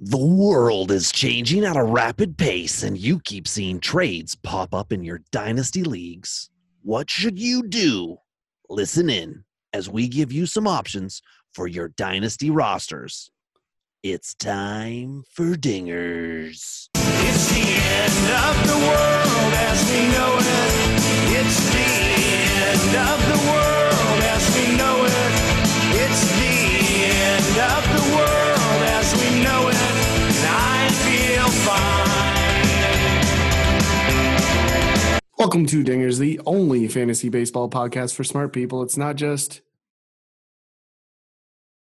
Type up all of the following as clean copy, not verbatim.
The world is changing at a rapid pace, and you keep seeing trades pop up in your dynasty leagues. What should you do? Listen in as we give you some options for your dynasty rosters. It's time for Dingers. It's the end of the world as we know it. It's the end of the world as we know it. It's the end of the world as we know it. And I feel fine. Welcome to Dingers, the only fantasy baseball podcast for smart people. It's not just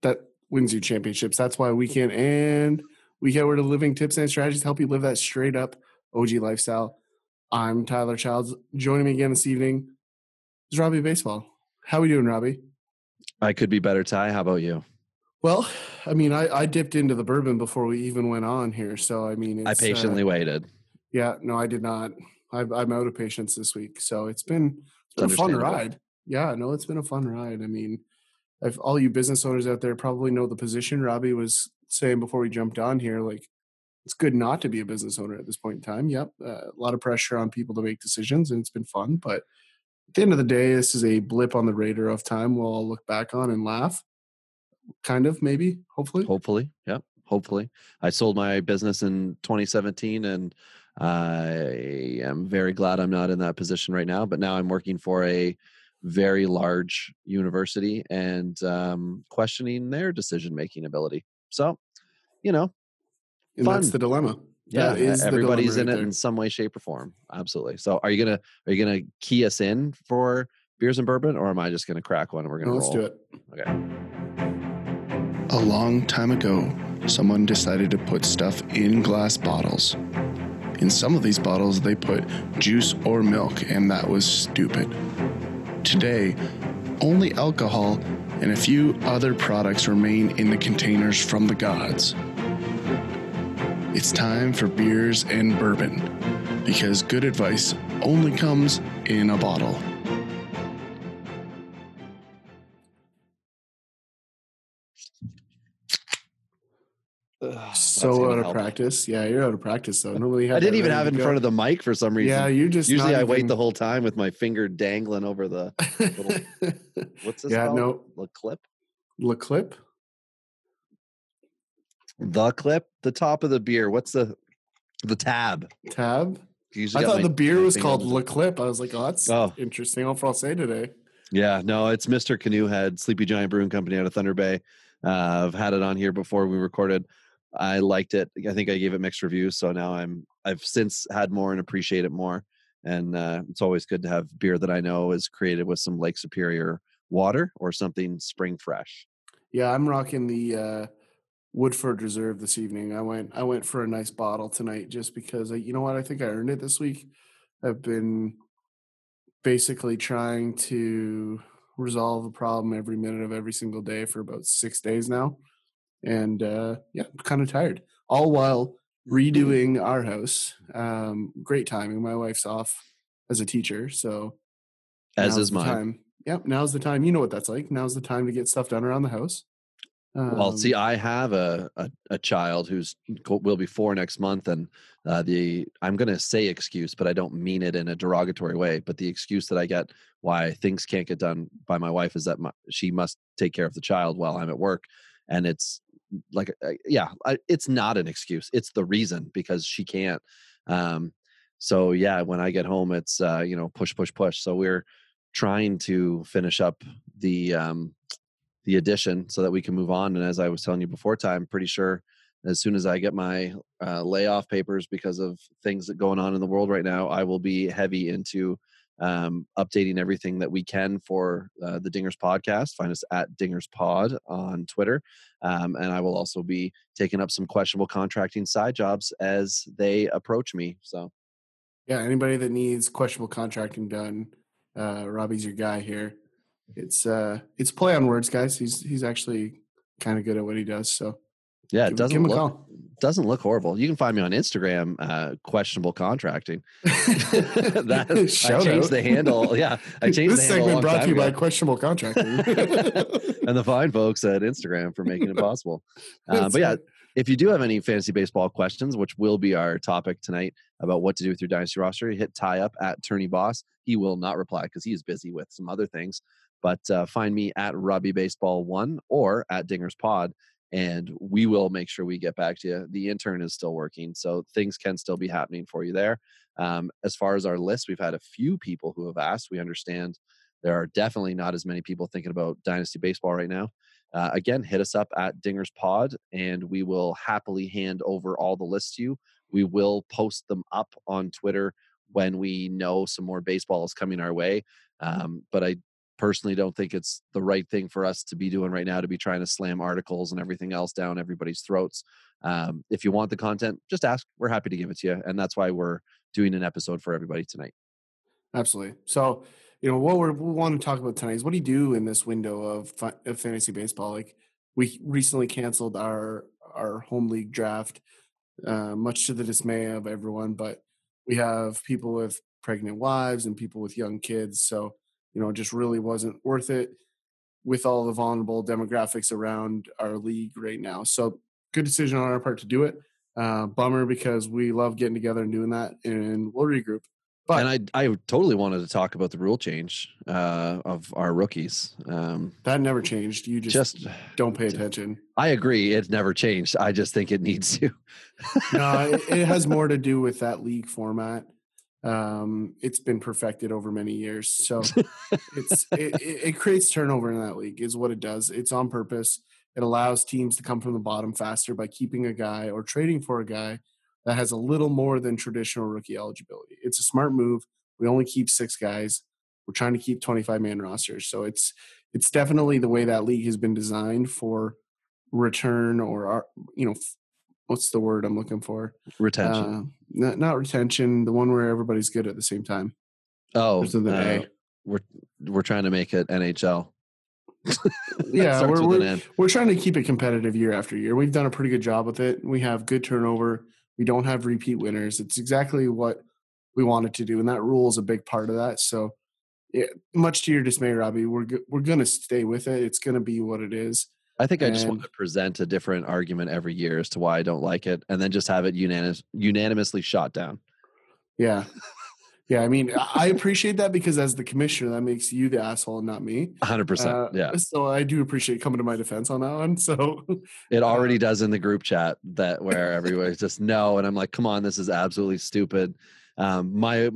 that wins you championships. That's why weekend and weekend we're delivering tips and strategies to help you live that straight up OG lifestyle. I'm Tyler Childs. Joining me again this evening is Robbie Baseball. How are we doing, Robbie? I could be better, Ty. How about you? Well, I mean, I dipped into the bourbon before we even went on here. So, I mean, I patiently waited. Yeah, no, I did not. I'm out of patience this week. So it's been a fun ride. Yeah, no, it's been a fun ride. I mean, if all you business owners out there probably know the position Robbie was saying before we jumped on here, like it's good not to be a business owner at this point in time. Yep. A lot of pressure on people to make decisions, and it's been fun. But at the end of the day, this is a blip on the radar of time we'll all look back on and laugh. Kind of, maybe, hopefully. Hopefully. Yep. Hopefully. I sold my business in 2017 and I am very glad I'm not in that position right now, but now I'm working for a very large university and questioning their decision-making ability. So, you know, and that's the dilemma. Yeah, everybody's in it in some way, shape, or form. Absolutely. So, are you gonna key us in for beers and bourbon, or am I just gonna crack one and we're gonna roll? Let's do it. Okay. A long time ago, someone decided to put stuff in glass bottles. In some of these bottles, they put juice or milk, and that was stupid. Today, only alcohol and a few other products remain in the containers from the gods. It's time for beers and bourbon, because good advice only comes in a bottle. So out of practice. Yeah, you're out of practice though. Normally I didn't even have it in front of the mic for some reason. Yeah, you just usually I wait the whole time with my finger dangling over the little what's this called? No. La clip? The clip? The top of the beer. What's the tab? Tab? I thought the beer was called La Clip. I was like, oh, that's interesting. That's what I'll say today. Yeah, no, it's Mr. Canoehead, Sleepy Giant Brewing Company out of Thunder Bay. I've had it on here before we recorded. I liked it. I think I gave it mixed reviews. So now I've since had more and appreciate it more. And it's always good to have beer that I know is created with some Lake Superior water or something spring fresh. Yeah, I'm rocking the Woodford Reserve this evening. I went for a nice bottle tonight just because, you know what, I think I earned it this week. I've been basically trying to resolve a problem every minute of every single day for about 6 days now. And I'm kind of tired, all while redoing our house. Great timing. My wife's off as a teacher, so as is mine. Time. Yep, now's the time. You know what that's like. Now's the time to get stuff done around the house. Well, see, I have a child who's will be 4 next month, and I'm going to say excuse, but I don't mean it in a derogatory way. But the excuse that I get why things can't get done by my wife is that she must take care of the child while I'm at work, and it's like, it's not an excuse. It's the reason because she can't. So yeah, when I get home, it's push. So we're trying to finish up the addition so that we can move on. And as I was telling you before, I'm pretty sure as soon as I get my layoff papers because of things that going on in the world right now, I will be heavy into updating everything that we can for the Dingers podcast. Find us at Dingers Pod on Twitter. And I will also be taking up some questionable contracting side jobs as they approach me. So yeah, anybody that needs questionable contracting done, Robbie's your guy here. It's play on words, guys. He's actually kind of good at what he does. So yeah, it doesn't look horrible. You can find me on Instagram, questionable contracting. I changed the handle. Yeah. This segment brought to you by questionable contracting and the fine folks at Instagram for making it possible. But yeah, If you do have any fantasy baseball questions, which will be our topic tonight about what to do with your dynasty roster, hit Ty up at Tourney Boss. He will not reply because he is busy with some other things. But find me at Robbie Baseball 1 or at Dingers Pod, and we will make sure we get back to you. The intern is still working, so things can still be happening for you there. As far as our list, we've had a few people who have asked. We understand there are definitely not as many people thinking about dynasty baseball right now. Again, hit us up at Dingers Pod, and we will happily hand over all the lists to you. We will post them up on Twitter when we know some more baseball is coming our way. But I personally don't think it's the right thing for us to be doing right now, to be trying to slam articles and everything else down everybody's throats. If you want the content, just ask. We're happy to give it to you. And that's why we're doing an episode for everybody tonight. Absolutely. So, you know, what we want to talk about tonight is, what do you do in this window of fantasy baseball? Like, we recently canceled our home league draft, much to the dismay of everyone, but we have people with pregnant wives and people with young kids. So, you know, it just really wasn't worth it with all the vulnerable demographics around our league right now. So good decision on our part to do it. Bummer, because we love getting together and doing that, and we'll regroup. But, and I totally wanted to talk about the rule change of our rookies. That never changed. You just don't pay attention. I agree. It's never changed. I just think it needs to. No, it has more to do with that league format. It's been perfected over many years. So it creates turnover in that league is what it does. It's on purpose. It allows teams to come from the bottom faster by keeping a guy or trading for a guy that has a little more than traditional rookie eligibility. It's a smart move. We only keep 6 guys. We're trying to keep 25-man rosters. So it's definitely the way that league has been designed for return, or, you know, what's the word I'm looking for? Retention. Not retention, the one where everybody's good at the same time. Oh, we're trying to make it NHL. Yeah, we're trying to keep it competitive year after year. We've done a pretty good job with it. We have good turnover. We don't have repeat winners. It's exactly what we wanted to do, and that rule is a big part of that. So, yeah, much to your dismay, Robbie, we're going to stay with it. It's going to be what it is. I think I just want to present a different argument every year as to why I don't like it, and then just have it unanimously shot down. Yeah. Yeah, I mean, I appreciate that, because as the commissioner, that makes you the asshole and not me. 100%, yeah. So I do appreciate coming to my defense on that one. So it already does in the group chat that where everybody's just no, and I'm like, come on, this is absolutely stupid. My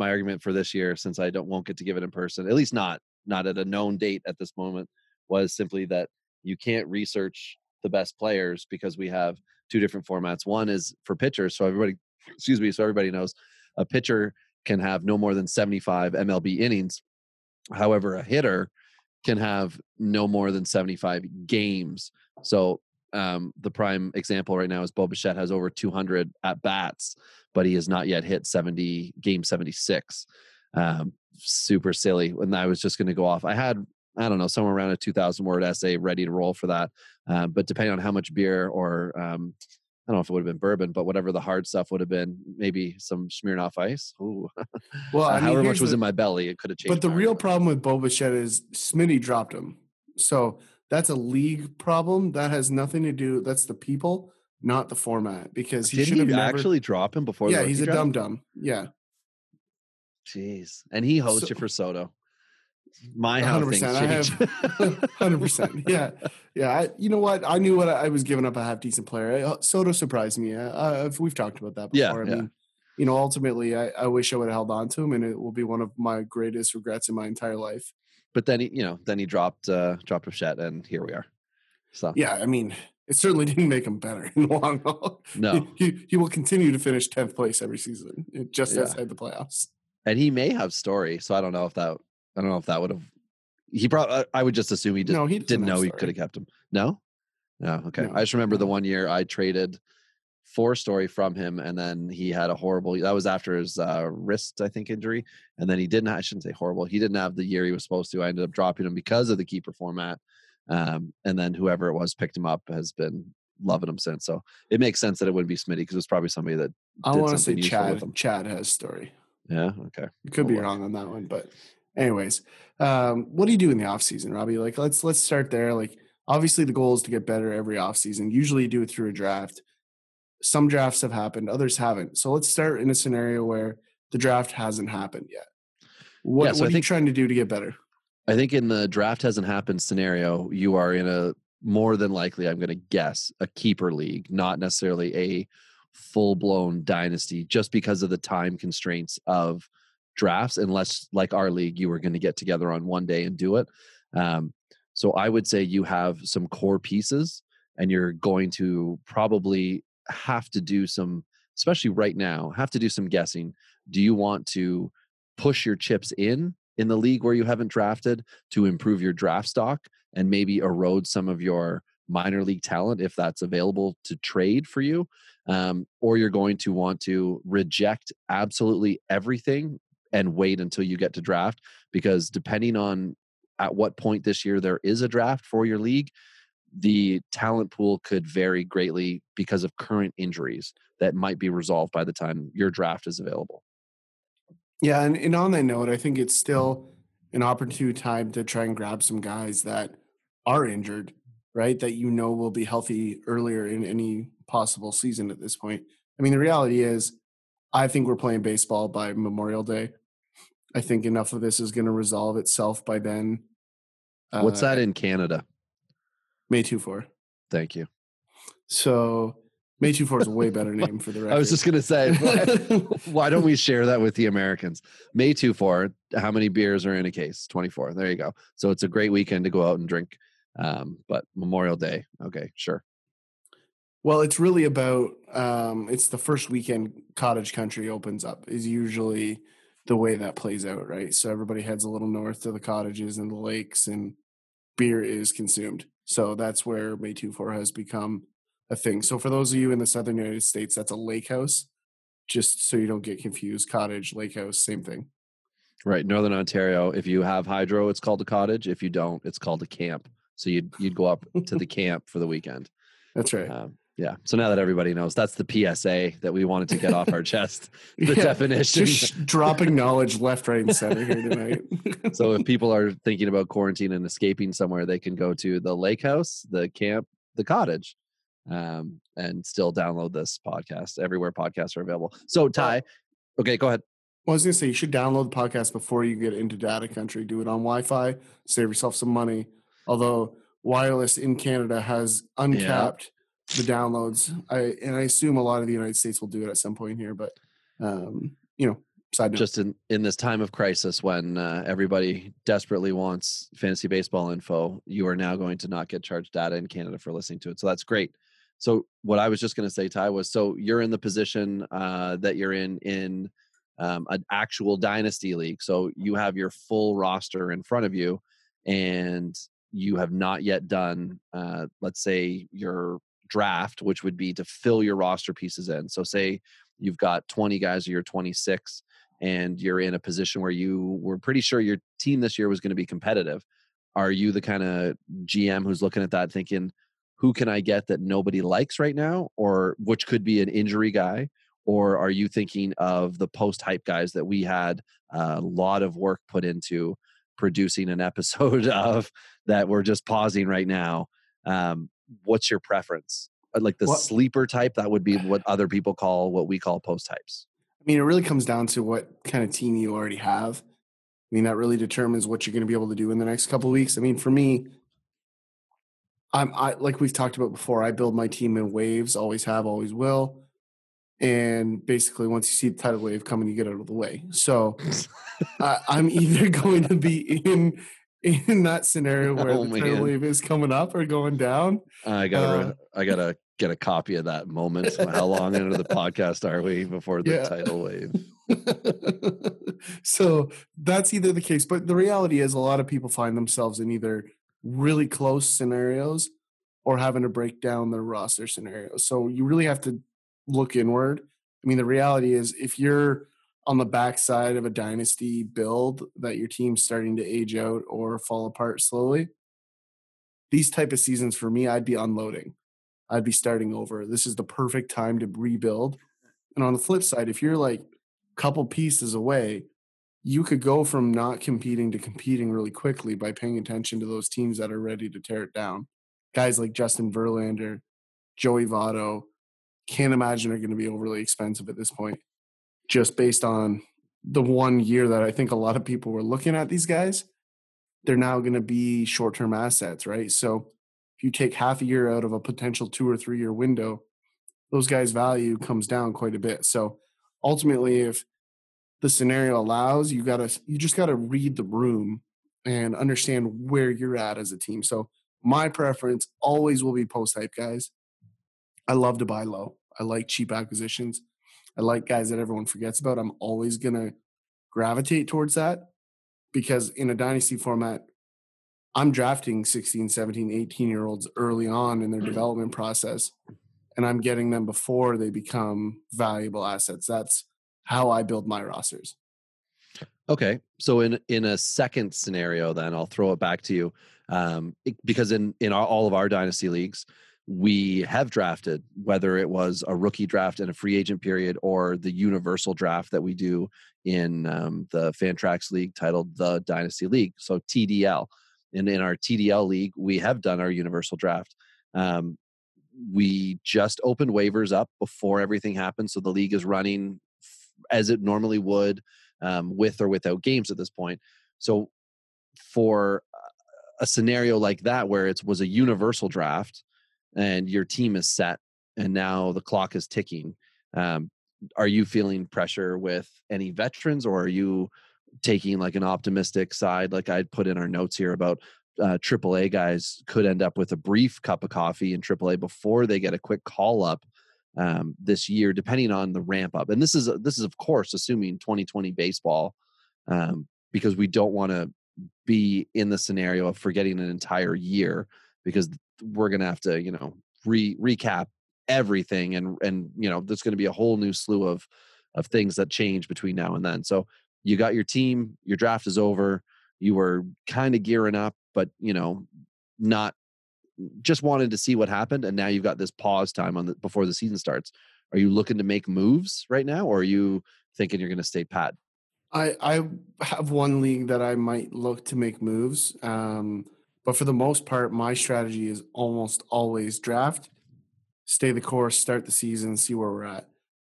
argument for this year, since I won't get to give it in person, at least not at a known date at this moment, was simply that you can't research the best players because we have 2 different formats. One is for pitchers, so everybody knows a pitcher can have no more than 75 MLB innings. However, a hitter can have no more than 75 games. So the prime example right now is Bo Bichette has over 200 at-bats, but he has not yet hit game 76. Super silly. And I was just going to go off. I had, I don't know, somewhere around a 2,000-word essay ready to roll for that. But depending on how much beer or I don't know if it would have been bourbon, but whatever the hard stuff would have been, maybe some Smirnoff Ice. Ooh. Well, I mean, however much was in my belly, it could have changed. But the real problem with Bo Bichette is Smitty dropped him. So that's a league problem. That has nothing to do. That's the people, not the format. Because he should have actually dropped him before. Yeah, he's a dum-dum. Yeah. Jeez. And he hosted for Soto. My 100%. I have 100%. Yeah. Yeah. You know what? I knew what I was giving up a half decent player. Soto surprised me. We've talked about that before. Yeah. I mean, you know, ultimately I wish I would have held on to him, and it will be one of my greatest regrets in my entire life. But then he dropped Bichette, and here we are. So, yeah, I mean, it certainly didn't make him better in the long haul. No, he will continue to finish 10th place every season, just outside the playoffs. And he may have story. So I don't know if that, would have. He probably. I would just assume he didn't know he could have kept him. No. Okay. No, I just remember the one year I traded for Story from him, and then he had a horrible. That was after his wrist, I think, injury, and then he didn't. I shouldn't say horrible. He didn't have the year he was supposed to. I ended up dropping him because of the keeper format, and then whoever it was picked him up has been loving him since. So it makes sense that it wouldn't be Smitty, because it was probably somebody that. I want to say Chad. Chad has Story. Yeah. Okay. You could be wrong on that one, but. Anyways, what do you do in the off season, Robbie? Like, let's start there. Like, obviously the goal is to get better every offseason. Usually you do it through a draft. Some drafts have happened, others haven't. So let's start in a scenario where the draft hasn't happened yet. What are you trying to do to get better? I think in the draft hasn't happened scenario, you are in a more than likely, I'm going to guess, a keeper league, not necessarily a full-blown dynasty, just because of the time constraints of drafts, unless like our league, you were going to get together on one day and do it. So I would say you have some core pieces and you're going to probably have to do some, especially right now, have to do some guessing. Do you want to push your chips in the league where you haven't drafted to improve your draft stock and maybe erode some of your minor league talent if that's available to trade for you? Or you're going to want to reject absolutely everything and wait until you get to draft, because depending on at what point this year there is a draft for your league, the talent pool could vary greatly because of current injuries that might be resolved by the time your draft is available. Yeah, and on that note, I think it's still an opportune time to try and grab some guys that are injured, right? That you know will be healthy earlier in any possible season at this point. I mean, the reality is, I think we're playing baseball by Memorial Day. I think enough of this is going to resolve itself by then. What's that in Canada? May 24. Thank you. So May 24 is a way better name for the record. I was just going to say, why don't we share that with the Americans? May 24, how many beers are in a case? 24. There you go. So it's a great weekend to go out and drink. But Memorial Day, okay, sure. Well, it's really about, it's the first weekend cottage country opens up is usually the way that plays out, right? So everybody heads a little north to the cottages and the lakes and beer is consumed. So that's where May 24 has become a thing. So for those of you in the southern United States, that's a lake house, just so you don't get confused. Cottage, lake house, same thing. Right. Northern Ontario, if you have hydro, it's called a cottage. If you don't, it's called a camp. So you'd go up to the camp for the weekend. That's right. Yeah. So now that everybody knows, that's the PSA that we wanted to get off our chest. The definition. Just dropping knowledge left, right, and center here tonight. So if people are thinking about quarantine and escaping somewhere, they can go to the lake house, the camp, the cottage, and still download this podcast everywhere podcasts are available. So Ty, okay, go ahead. Well, I was going to say, you should download the podcast before you get into data country. Do it on Wi-Fi, save yourself some money. Although wireless in Canada has uncapped the downloads. I assume a lot of the United States will do it at some point here, but side note. Just in this time of crisis when everybody desperately wants fantasy baseball info, you are now going to not get charged data in Canada for listening to it. So that's great. So what I was just going to say, Ty, was so you're in the position that you're in an actual dynasty league. So you have your full roster in front of you and you have not yet done, let's say, your draft, which would be to fill your roster pieces in. So say you've got 20 guys or you're 26 and you're in a position where you were pretty sure your team this year was going to be competitive. Are you the kind of GM who's looking at that thinking, who can I get that nobody likes right now? Or which could be an injury guy? Or are you thinking of the post-hype guys that we had a lot of work put into producing an episode of that we're just pausing right now? What's your preference? Like the sleeper type, that would be what other people call, what we call post types. I mean, it really comes down to what kind of team you already have. I mean, that really determines what you're going to be able to do in the next couple of weeks. I mean, for me, I like we've talked about before, I build my team in waves, always have, always will. And basically once you see the tidal wave coming, you get out of the way. So I'm either going to be in that scenario where the tidal wave is coming up or going down. I gotta get a copy of that moment. How long into the podcast are we before the tidal wave? So that's either the case, but the reality is a lot of people find themselves in either really close scenarios or having to break down their roster scenarios. So you really have to look inward. I mean, the reality is if you're on the backside of a dynasty build that your team's starting to age out or fall apart slowly, these type of seasons for me, I'd be unloading. I'd be starting over. This is the perfect time to rebuild. And on the flip side, if you're like a couple pieces away, you could go from not competing to competing really quickly by paying attention to those teams that are ready to tear it down. guys like Justin Verlander, Joey Votto, can't imagine are going to be overly expensive at this point, just based on the 1 year that I think a lot of people were looking at these guys. They're now going to be short-term assets, right? So if you take half a year out of a potential 2 or 3 year window, those guys' value comes down quite a bit. So ultimately, if the scenario allows, you just got to read the room and understand where you're at as a team. So my preference always will be post-hype guys. I love to buy low. I like cheap acquisitions. I like guys that everyone forgets about. I'm always going to gravitate towards that because in a dynasty format, I'm drafting 16, 17, 18-year-olds early on in their development process, and I'm getting them before they become valuable assets. That's how I build my rosters. Okay. So in a second scenario, then I'll throw it back to you because in all of our dynasty leagues, we have drafted, whether it was a rookie draft and a free agent period or the universal draft that we do in the Fantrax league titled the Dynasty League. So TDL. And in our TDL league, we have done our universal draft. We just opened waivers up before everything happened. So the league is running as it normally would with or without games at this point. So for a scenario like that, where it was a universal draft and your team is set and now the clock is ticking, are you feeling pressure with any veterans, or are you taking like an optimistic side? Like I'd put in our notes here about AAA guys could end up with a brief cup of coffee in AAA before they get a quick call up this year, depending on the ramp up. And this is of course assuming 2020 baseball, because we don't want to be in the scenario of forgetting an entire year, because we're going to have to, recap everything, and there's going to be a whole new slew of things that change between now and then. So you got your team, your draft is over, you were kind of gearing up, but not just wanted to see what happened. And now you've got this pause time before the season starts. Are you looking to make moves right now, or are you thinking you're going to stay pat? I have one league that I might look to make moves. But for the most part, my strategy is almost always draft, stay the course, start the season, see where we're at.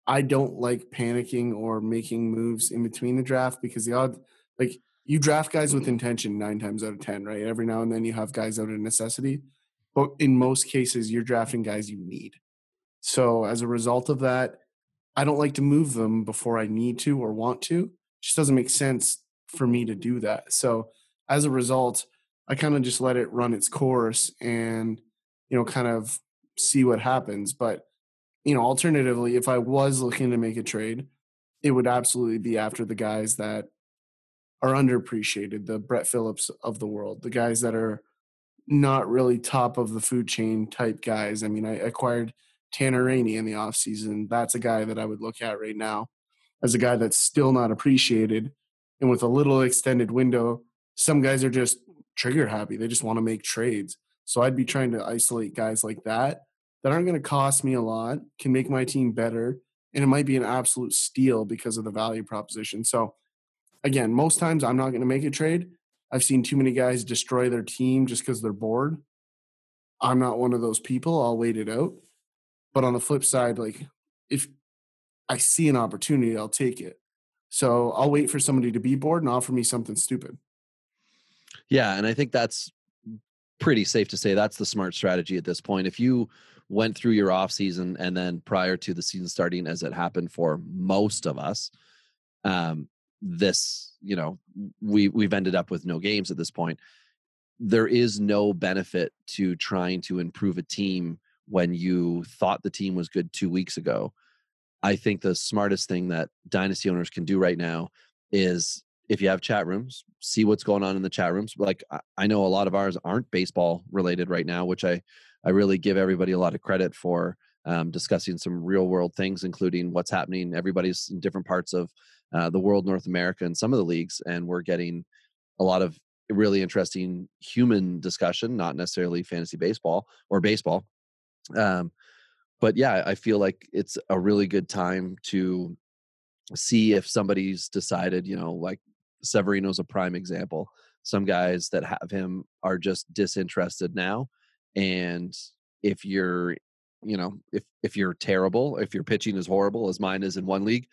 I don't like panicking or making moves in between the draft, because you draft guys with intention 9 times out of 10, right? Every now and then you have guys out of necessity, but in most cases you're drafting guys you need. So as a result of that, I don't like to move them before I need to or want to. It just doesn't make sense for me to do that. So as a result, I kind of just let it run its course and, kind of see what happens. But, alternatively, if I was looking to make a trade, it would absolutely be after the guys that are underappreciated, the Brett Phillips of the world, the guys that are not really top of the food chain type guys. I mean, I acquired Tanner Rainey in the offseason. That's a guy that I would look at right now as a guy that's still not appreciated. And with a little extended window, some guys are just trigger happy. They just want to make trades. So I'd be trying to isolate guys like that aren't going to cost me a lot, can make my team better, and it might be an absolute steal because of the value proposition. So again, most times I'm not going to make a trade. I've seen too many guys destroy their team just because they're bored. I'm not one of those people. I'll wait it out. But on the flip side, if I see an opportunity, I'll take it. So I'll wait for somebody to be bored and offer me something stupid. Yeah, and I think that's pretty safe to say that's the smart strategy at this point. If you went through your offseason and then prior to the season starting, as it happened for most of us, we've ended up with no games at this point. There is no benefit to trying to improve a team when you thought the team was good 2 weeks ago. I think the smartest thing that dynasty owners can do right now is, if you have chat rooms, see what's going on in the chat rooms. Like I know a lot of ours aren't baseball related right now, which I really give everybody a lot of credit for, discussing some real world things, including what's happening. Everybody's in different parts of the world, North America, and some of the leagues. And we're getting a lot of really interesting human discussion, not necessarily fantasy baseball or baseball. But yeah, I feel like it's a really good time to see if somebody's decided, like Severino's a prime example. Some guys that have him are just disinterested now And if you're, you know, if you're terrible, if your pitching is horrible, as mine is in one league,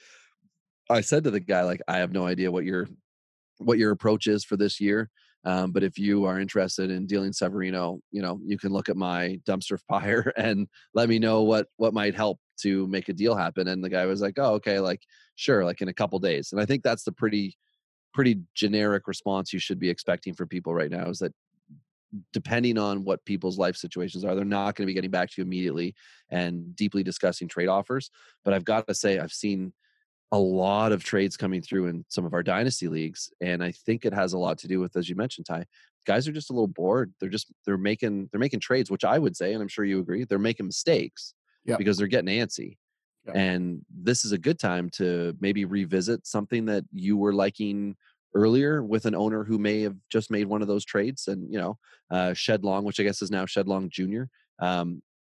I said to the guy, like, I have no idea what your approach is for this year. But if you are interested in dealing Severino, you know, you can look at my dumpster fire and let me know what might help to make a deal happen. And the guy was like, oh, okay, like, sure, like in a couple days. And I think that's the pretty generic response you should be expecting from people right now, is that depending on what people's life situations are, they're not going to be getting back to you immediately and deeply discussing trade offers. But I've got to say, I've seen a lot of trades coming through in some of our dynasty leagues. And I think it has a lot to do with, as you mentioned, Ty, guys are just a little bored. They're making trades, which I would say, and I'm sure you agree, they're making mistakes because they're getting antsy. Yep. And this is a good time to maybe revisit something that you were liking earlier with an owner who may have just made one of those trades. And, you know, Shed Long, which I guess is now Shed Long Jr.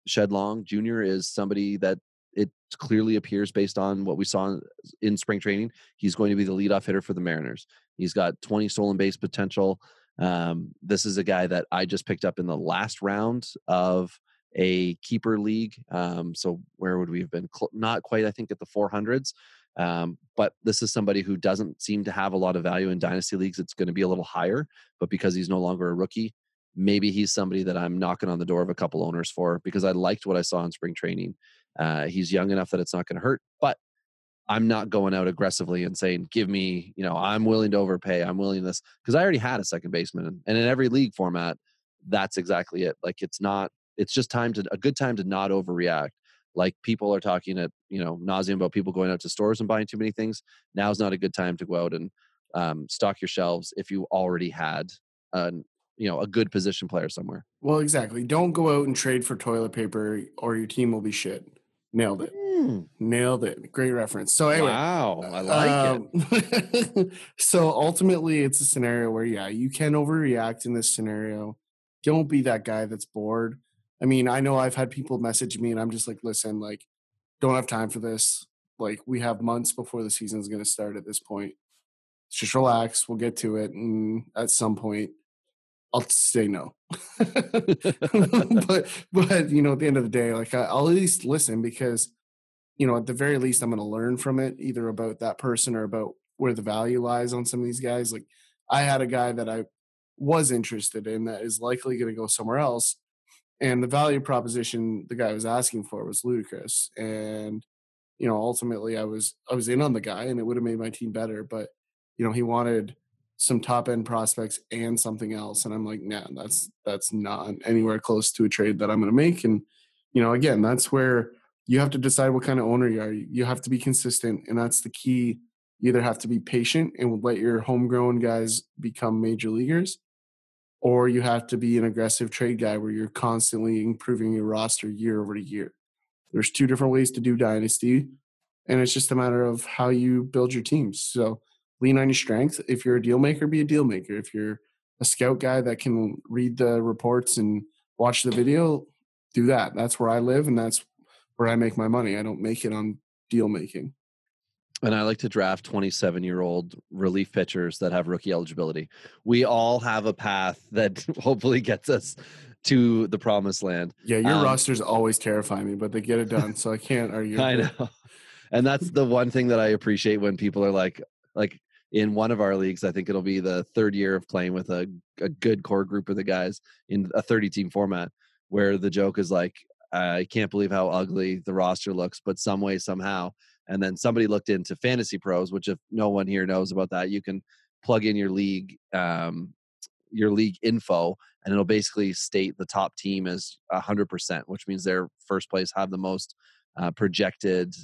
Shed Long Jr. is somebody that it clearly appears, based on what we saw in spring training, he's going to be the leadoff hitter for the Mariners. He's got 20 stolen base potential. This is a guy that I just picked up in the last round of a keeper league. So where would we have been? Not quite, I think, at the 400s. But this is somebody who doesn't seem to have a lot of value in dynasty leagues. It's going to be a little higher, but because he's no longer a rookie, maybe he's somebody that I'm knocking on the door of a couple owners for, because I liked what I saw in spring training. He's young enough that it's not going to hurt, but I'm not going out aggressively and saying, give me, you know, I'm willing to overpay. I'm willing to this, because I already had a second baseman, and in every league format, that's exactly it. Like, it's just a good time to not overreact. Like, people are talking at, you know, nauseam about people going out to stores and buying too many things. Now's not a good time to go out and stock your shelves if you already had a good position player somewhere. Well, exactly. Don't go out and trade for toilet paper or your team will be shit. Nailed it. Nailed it. Great reference. So anyway. Wow, I like it. So ultimately, it's a scenario where, yeah, you can overreact in this scenario. Don't be that guy that's bored. I mean, I know I've had people message me and I'm just like, listen, like, don't have time for this. Like, we have months before the season's going to start at this point. Just relax. We'll get to it. And at some point, I'll say no. but, you know, at the end of the day, like, I'll at least listen, because, you know, at the very least, I'm going to learn from it, either about that person or about where the value lies on some of these guys. Like, I had a guy that I was interested in that is likely going to go somewhere else. And the value proposition the guy was asking for was ludicrous. And, you know, ultimately I was in on the guy and it would have made my team better, but, you know, he wanted some top end prospects and something else. And I'm like, nah, that's not anywhere close to a trade that I'm going to make. And, you know, again, that's where you have to decide what kind of owner you are. You have to be consistent, and that's the key. You either have to be patient and let your homegrown guys become major leaguers, or you have to be an aggressive trade guy where you're constantly improving your roster year over year. There's two different ways to do dynasty, and it's just a matter of how you build your teams. So lean on your strength. If you're a deal maker, be a deal maker. If you're a scout guy that can read the reports and watch the video, do that. That's where I live, and that's where I make my money. I don't make it on deal making. And I like to draft 27-year-old relief pitchers that have rookie eligibility. We all have a path that hopefully gets us to the promised land. Yeah, your rosters always terrify me, but they get it done, so I can't argue. I know. And that's the one thing that I appreciate when people are like in one of our leagues, I think it'll be the third year of playing with a good core group of the guys in a 30-team format, where the joke is like, I can't believe how ugly the roster looks, but some way, somehow. And then somebody looked into Fantasy Pros, which, if no one here knows about that, you can plug in your league info, and it'll basically state the top team as 100%, which means they're first place, have the most projected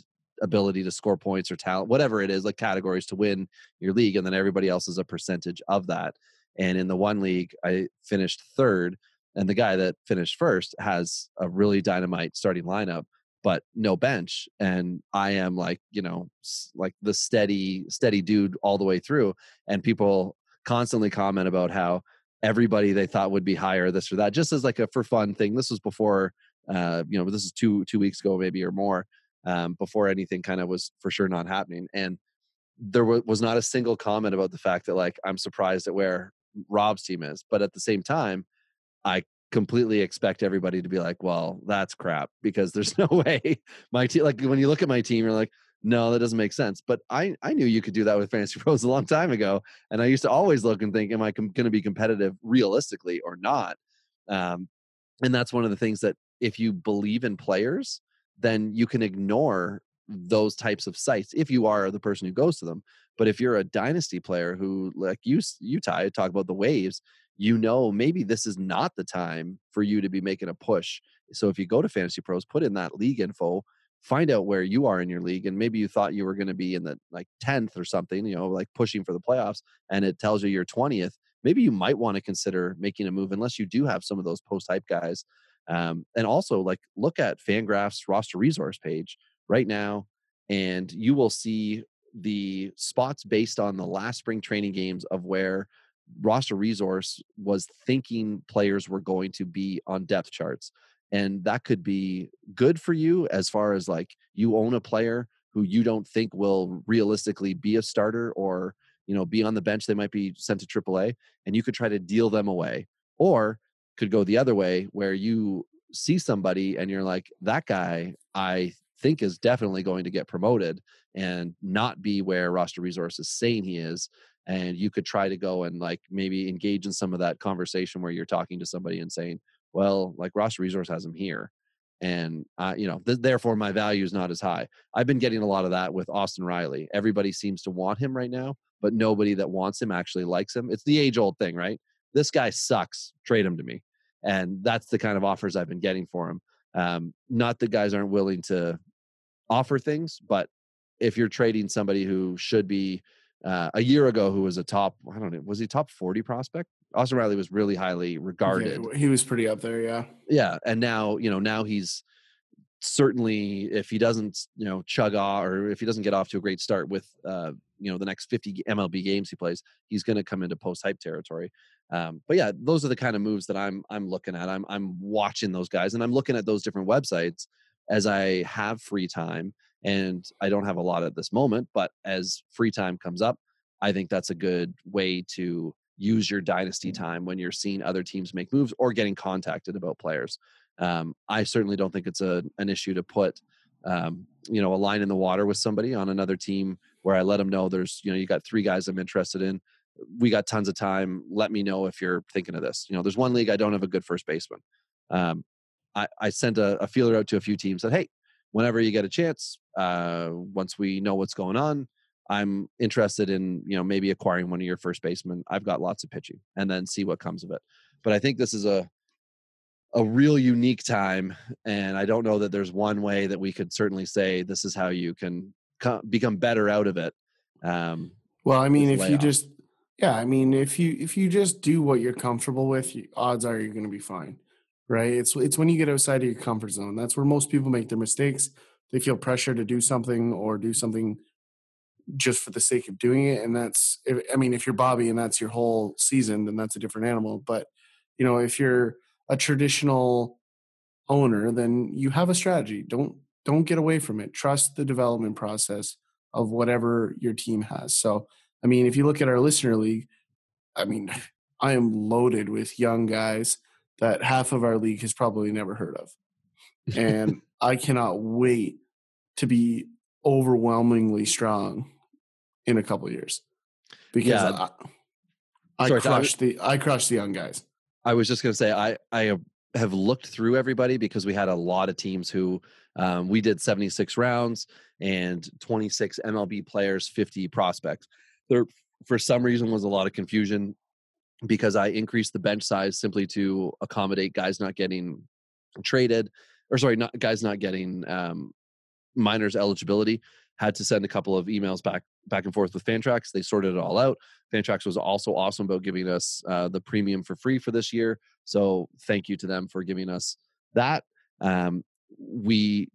ability to score points or talent, whatever it is, like categories to win your league. And then everybody else is a percentage of that. And in the one league, I finished third, and the guy that finished first has a really dynamite starting lineup, but no bench. And I am like, you know, like the steady dude all the way through. And people constantly comment about how everybody they thought would be higher, this or that, just as like a for fun thing. This was before, you know, this is two weeks ago, maybe, or more, before anything kind of was for sure not happening. And there was not a single comment about the fact that, like, I'm surprised at where Rob's team is. But at the same time, I completely expect everybody to be like, well, that's crap, because there's no way my team, like when you look at my team, you're like, no, that doesn't make sense. But I knew you could do that with Fantasy Pros a long time ago. And I used to always look and think, am I going to be competitive realistically or not? And that's one of the things that if you believe in players, then you can ignore those types of sites if you are the person who goes to them. But if you're a dynasty player who, like you Ty, talk about the waves, you know, maybe this is not the time for you to be making a push. So if you go to Fantasy Pros, put in that league info, find out where you are in your league. And maybe you thought you were going to be in the like 10th or something, you know, like pushing for the playoffs, and it tells you you're 20th. Maybe you might want to consider making a move unless you do have some of those post-hype guys. And also, like, look at Fangraphs roster resource page right now, and you will see the spots based on the last spring training games of where roster resource was thinking players were going to be on depth charts. And that could be good for you as far as like you own a player who you don't think will realistically be a starter or, you know, be on the bench. They might be sent to AAA, and you could try to deal them away, or could go the other way where you see somebody and you're like, that guy I think is definitely going to get promoted and not be where roster resource is saying he is. And you could try to go and like maybe engage in some of that conversation where you're talking to somebody and saying, well, like roster resource has him here. And, you know, therefore my value is not as high. I've been getting a lot of that with Austin Riley. Everybody seems to want him right now, but nobody that wants him actually likes him. It's the age old thing, right? This guy sucks, trade him to me. And that's the kind of offers I've been getting for him. Not that guys aren't willing to offer things, but if you're trading somebody who should be, a year ago, who was a top, I don't know, was he top 40 prospect? Austin Riley was really highly regarded. Yeah, he was pretty up there, yeah. Yeah, and now, you know, now he's certainly, if he doesn't, you know, chug off, or if he doesn't get off to a great start with, you know, the next 50 MLB games he plays, he's going to come into post-hype territory. But yeah, those are the kind of moves that I'm looking at. I'm watching those guys, and I'm looking at those different websites as I have free time. And I don't have a lot at this moment, but as free time comes up, I think that's a good way to use your dynasty time when you're seeing other teams make moves or getting contacted about players. I certainly don't think it's an issue to put, you know, a line in the water with somebody on another team where I let them know there's, you know, you got three guys I'm interested in. We got tons of time. Let me know if you're thinking of this. You know, there's one league I don't have a good first baseman. I sent a feeler out to a few teams that, hey, whenever you get a chance, once we know what's going on, I'm interested in, you know, maybe acquiring one of your first basemen. I've got lots of pitching, and then see what comes of it. But I think this is a real unique time, and I don't know that there's one way that we could certainly say this is how you can become better out of it. Well, I mean, if you just do what you're comfortable with, odds are you're going to be fine. Right? It's when you get outside of your comfort zone. That's where most people make their mistakes. They feel pressure to do something or do something just for the sake of doing it. And that's, I mean, if you're Bobby and that's your whole season, then that's a different animal. But, you know, if you're a traditional owner, then you have a strategy. Don't get away from it. Trust the development process of whatever your team has. So, I mean, if you look at our listener league, I mean, I am loaded with young guys that half of our league has probably never heard of. And I cannot wait to be overwhelmingly strong in a couple of years, because yeah. I crushed the young guys. I was just going to say, I have looked through everybody, because we had a lot of teams who we did 76 rounds and 26 MLB players, 50 prospects. There, for some reason, was a lot of confusion, because I increased the bench size simply to accommodate guys not getting traded, or sorry, not guys not getting minors eligibility. Had to send a couple of emails back and forth with Fantrax. They sorted it all out. Fantrax was also awesome about giving us the premium for free for this year. So thank you to them for giving us that. We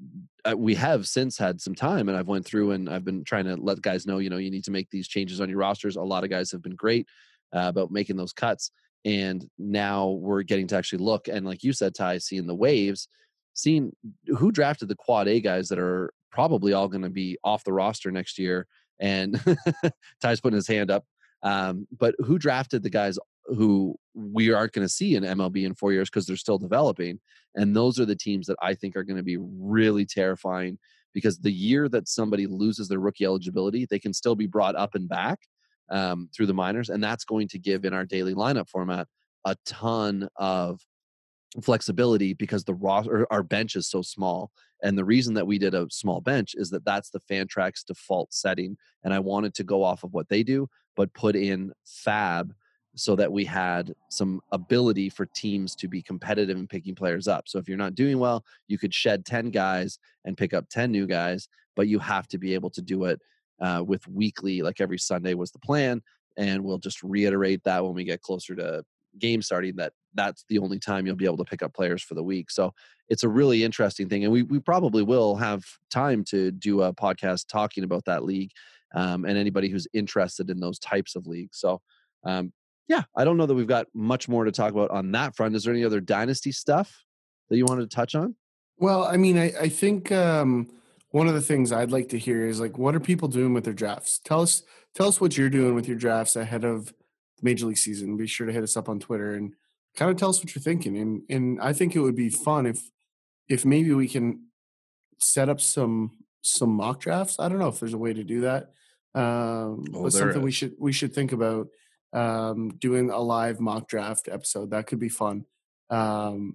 have since had some time, and I've went through and I've been trying to let guys know, you know, you need to make these changes on your rosters. A lot of guys have been great about making those cuts. And now we're getting to actually look. And like you said, Ty, seeing the waves, seeing who drafted the quad A guys that are probably all going to be off the roster next year. And Ty's putting his hand up. But who drafted the guys who we aren't going to see in MLB in 4 years because they're still developing. And those are the teams that I think are going to be really terrifying, because the year that somebody loses their rookie eligibility, they can still be brought up and back through the minors. And that's going to give, in our daily lineup format, a ton of flexibility, because the roster, our bench is so small. And the reason that we did a small bench is that that's the Fantrax default setting. And I wanted to go off of what they do, but put in FAB so that we had some ability for teams to be competitive in picking players up. So if you're not doing well, you could shed 10 guys and pick up 10 new guys, but you have to be able to do it with weekly, like every Sunday was the plan. And we'll just reiterate that when we get closer to game starting, that that's the only time you'll be able to pick up players for the week. So it's a really interesting thing. And we probably will have time to do a podcast talking about that league and anybody who's interested in those types of leagues. So yeah, I don't know that we've got much more to talk about on that front. Is there any other dynasty stuff that you wanted to touch on? Well, I mean, I think one of the things I'd like to hear is, like, what are people doing with their drafts? Tell us what you're doing with your drafts ahead of Major League season. Be sure to hit us up on Twitter and kind of tell us what you're thinking. And I think it would be fun if maybe we can set up some mock drafts. I don't know if there's a way to do that. But something is. we should think about doing a live mock draft episode. That could be fun.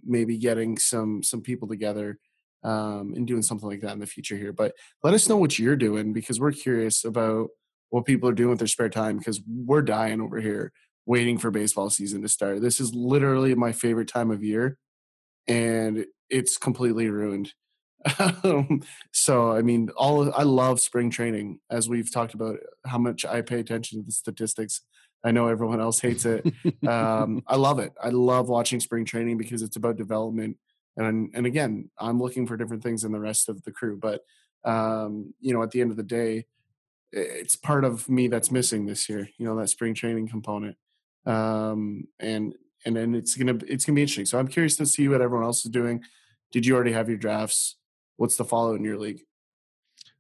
Maybe getting some people together and doing something like that in the future here. But let us know what you're doing, because we're curious about what people are doing with their spare time, because we're dying over here waiting for baseball season to start. This is literally my favorite time of year, and it's completely ruined. So, I mean, I love spring training, as we've talked about how much I pay attention to the statistics. I know everyone else hates it. I love it. I love watching spring training because it's about development. And again, I'm looking for different things than the rest of the crew. But, you know, at the end of the day, it's part of me that's missing this year, you know, that spring training component. And it's going to be interesting. So I'm curious to see what everyone else is doing. Did you already have your drafts? What's the fallout in your league?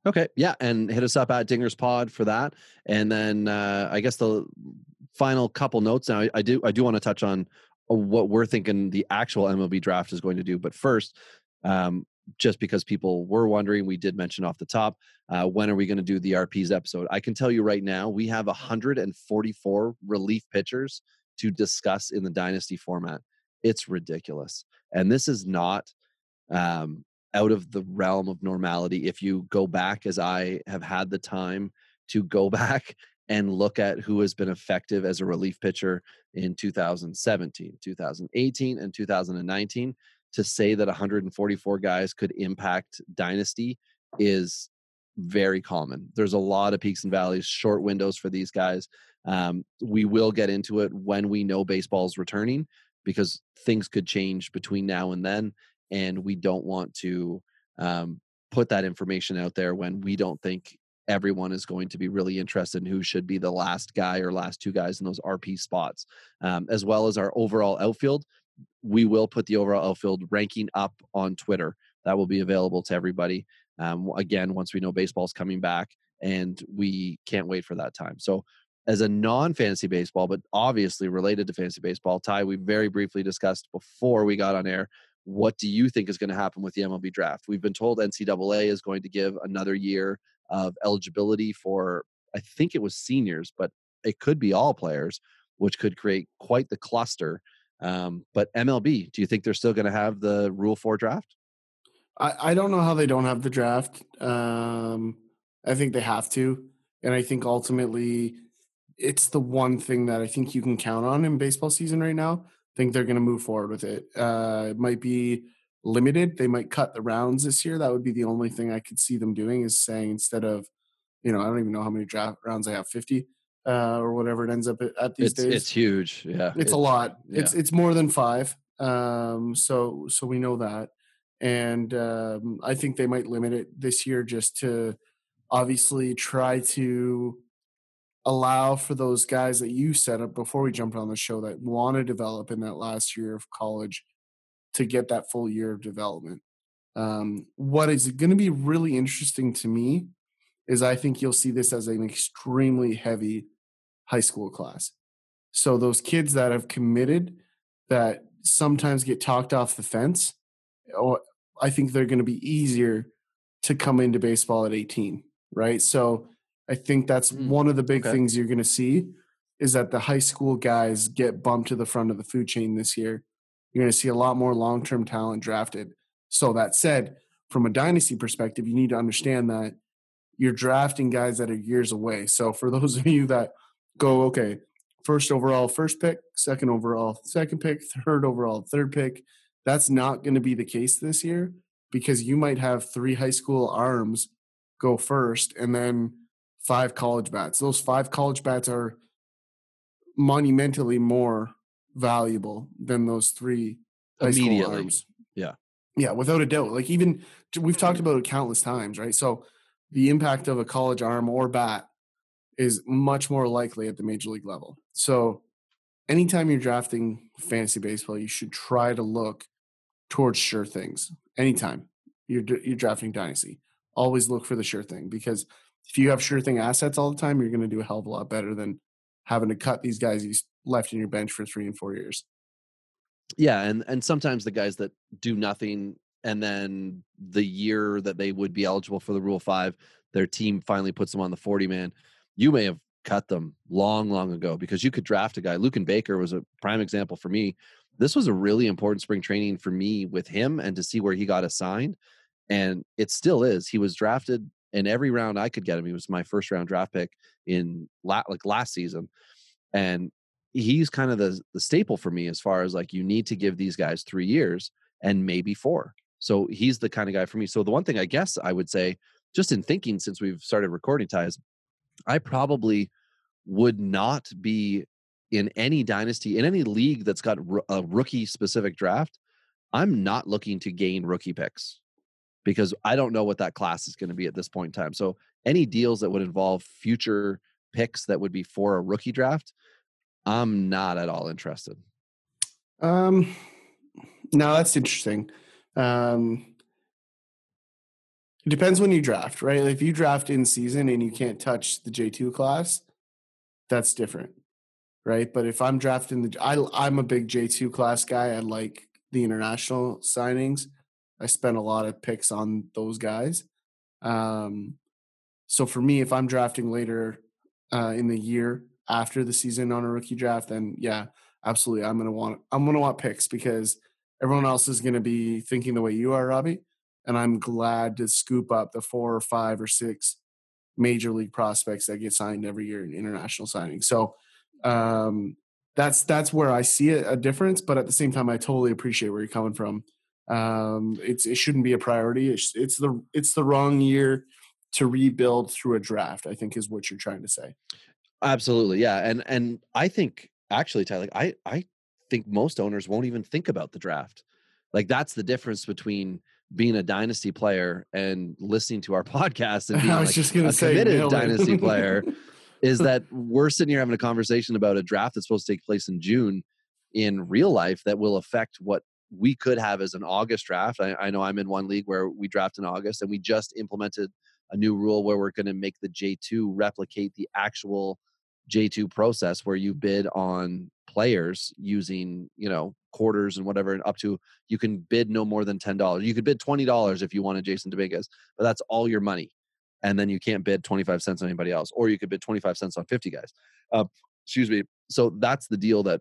Okay. Yeah. And hit us up at Dingers Pod for that. And then I guess the final couple notes. Now I do want to touch on what we're thinking the actual MLB draft is going to do. But first, just because people were wondering, we did mention off the top, when are we going to do the RPs episode? I can tell you right now, we have 144 relief pitchers to discuss in the dynasty format. It's ridiculous. And this is not out of the realm of normality. If you go back, as I have had the time to go back and look at who has been effective as a relief pitcher in 2017, 2018, and 2019, to say that 144 guys could impact dynasty is very common. There's a lot of peaks and valleys, short windows for these guys. We will get into it when we know baseball's returning, because things could change between now and then. And we don't want to put that information out there when we don't think everyone is going to be really interested in who should be the last guy or last two guys in those RP spots, as well as our overall outfield. We will put the overall outfield ranking up on Twitter. That will be available to everybody. Again, once we know baseball's coming back, and we can't wait for that time. So as a non-fantasy baseball, but obviously related to fantasy baseball, Ty, we very briefly discussed before we got on air, what do you think is going to happen with the MLB draft? We've been told NCAA is going to give another year of eligibility for, I think it was seniors, but it could be all players, which could create quite the cluster. But MLB, do you think they're still going to have the Rule 4 draft? I don't know how they don't have the draft. I think they have to. And I think ultimately it's the one thing that I think you can count on in baseball season right now. I think they're going to move forward with it. It might be limited. They might cut the rounds this year. That would be the only thing I could see them doing, is saying, instead of, you know, I don't even know how many draft rounds they have, 50. Or whatever it ends up at these days. It's huge. Yeah. It's a lot. Yeah. It's more than 5. So we know that. And I think they might limit it this year just to obviously try to allow for those guys that you set up before we jumped on the show that want to develop in that last year of college to get that full year of development. What is going to be really interesting to me is I think you'll see this as an extremely heavy high school class. So those kids that have committed that sometimes get talked off the fence, I think they're going to be easier to come into baseball at 18, right? So I think that's one of the big things you're going to see is that the high school guys get bumped to the front of the food chain this year. You're going to see a lot more long-term talent drafted. So that said, from a dynasty perspective, you need to understand that you're drafting guys that are years away. So for those of you that go, okay, first overall, first pick, second overall, second pick, third overall, third pick, that's not going to be the case this year because you might have 3 high school arms go first and then 5 college bats. Those 5 college bats are monumentally more valuable than those 3 high school arms. Yeah. Yeah, without a doubt. Like even we've talked about it countless times, right? So the impact of a college arm or bat is much more likely at the major league level. So anytime you're drafting fantasy baseball, you should try to look towards sure things. Anytime you're drafting dynasty, always look for the sure thing, because if you have sure thing assets all the time, you're going to do a hell of a lot better than having to cut these guys you left in your bench for 3 and 4 years. Yeah, and sometimes the guys that do nothing and then the year that they would be eligible for the Rule 5, their team finally puts them on the 40-man. You may have cut them long ago because you could draft a guy. Lucan Baker was a prime example for me. This was a really important spring training for me with him and to see where he got assigned. And it still is. He was drafted in every round I could get him. He was my first round draft pick in last season. And he's kind of the staple for me as far as like, you need to give these guys 3 years and maybe 4. So he's the kind of guy for me. So the one thing I guess I would say, just in thinking since we've started recording, Ty, is I probably would not be in any dynasty, in any league that's got a rookie specific draft. I'm not looking to gain rookie picks because I don't know what that class is going to be at this point in time. So any deals that would involve future picks that would be for a rookie draft, I'm not at all interested. No, that's interesting. It depends when you draft, right? Like if you draft in season and you can't touch the J2 class, that's different, right? But if I'm drafting I'm a big J2 class guy. I like the international signings. I spend a lot of picks on those guys. So for me, if I'm drafting later in the year, after the season on a rookie draft, then yeah, absolutely. I'm going to want picks because everyone else is going to be thinking the way you are, Robbie. And I'm glad to scoop up the 4 or 5 or 6 major league prospects that get signed every year in international signing. So that's where I see a difference, but at the same time, I totally appreciate where you're coming from. It shouldn't be a priority. It's the wrong year to rebuild through a draft, I think is what you're trying to say. Absolutely. Yeah. And I think actually, Tyler, I think most owners won't even think about the draft. Like that's the difference between being a dynasty player and listening to our podcast and being committed dynasty player is that we're sitting here having a conversation about a draft that's supposed to take place in June in real life that will affect what we could have as an August draft. I know I'm in one league where we draft in August and we just implemented a new rule where we're going to make the J2 replicate the actual J2 process where you bid on players using, quarters and whatever, and up to, you can bid no more than $10. You could bid $20 if you wanted Jason Dominguez, but that's all your money. And then you can't bid 25 cents on anybody else, or you could bid 25 cents on 50 guys. So that's the deal that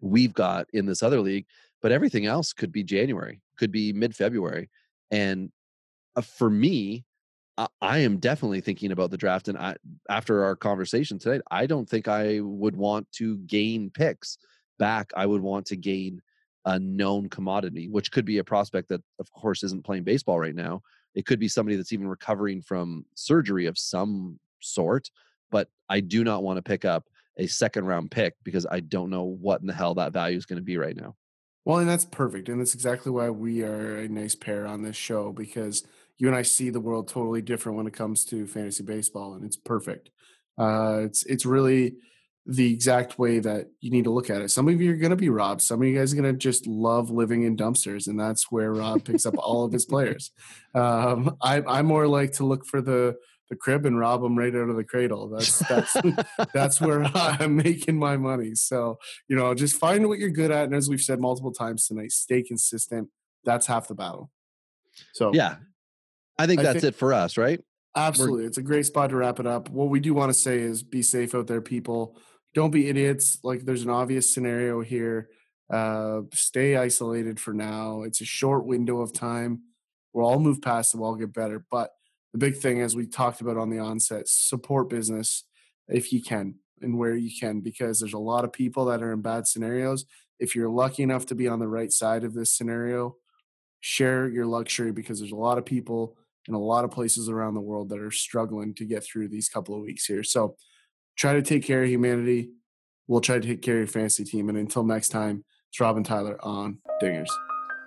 we've got in this other league, but everything else could be January, could be mid-February. And for me, I am definitely thinking about the draft. And after our conversation today, I don't think I would want to gain picks back. I would want to gain a known commodity, which could be a prospect that, of course, isn't playing baseball right now. It could be somebody that's even recovering from surgery of some sort. But I do not want to pick up a second-round pick because I don't know what in the hell that value is going to be right now. Well, and that's perfect. And that's exactly why we are a nice pair on this show, because you and I see the world totally different when it comes to fantasy baseball, and it's perfect. It's really the exact way that you need to look at it. Some of you are going to be robbed. Some of you guys are going to just love living in dumpsters, and that's where Rob picks up all of his players. I more like to look for the the crib and rob them right out of the cradle. That's that's where I'm making my money. So, you know, just find what you're good at. And as we've said multiple times tonight, stay consistent. That's half the battle. So, yeah, I think that's it for us, right? Absolutely. It's a great spot to wrap it up. What we do want to say is be safe out there, people. Don't be idiots. Like, there's an obvious scenario here. Stay isolated for now. It's a short window of time. We'll all move past it. We'll all get better. But the big thing, as we talked about on the onset, support business if you can and where you can, because there's a lot of people that are in bad scenarios. If you're lucky enough to be on the right side of this scenario, share your luxury, because there's a lot of people in a lot of places around the world that are struggling to get through these couple of weeks here. So try to take care of humanity. We'll try to take care of your fantasy team. And until next time, it's Rob and Tyler on Dingers.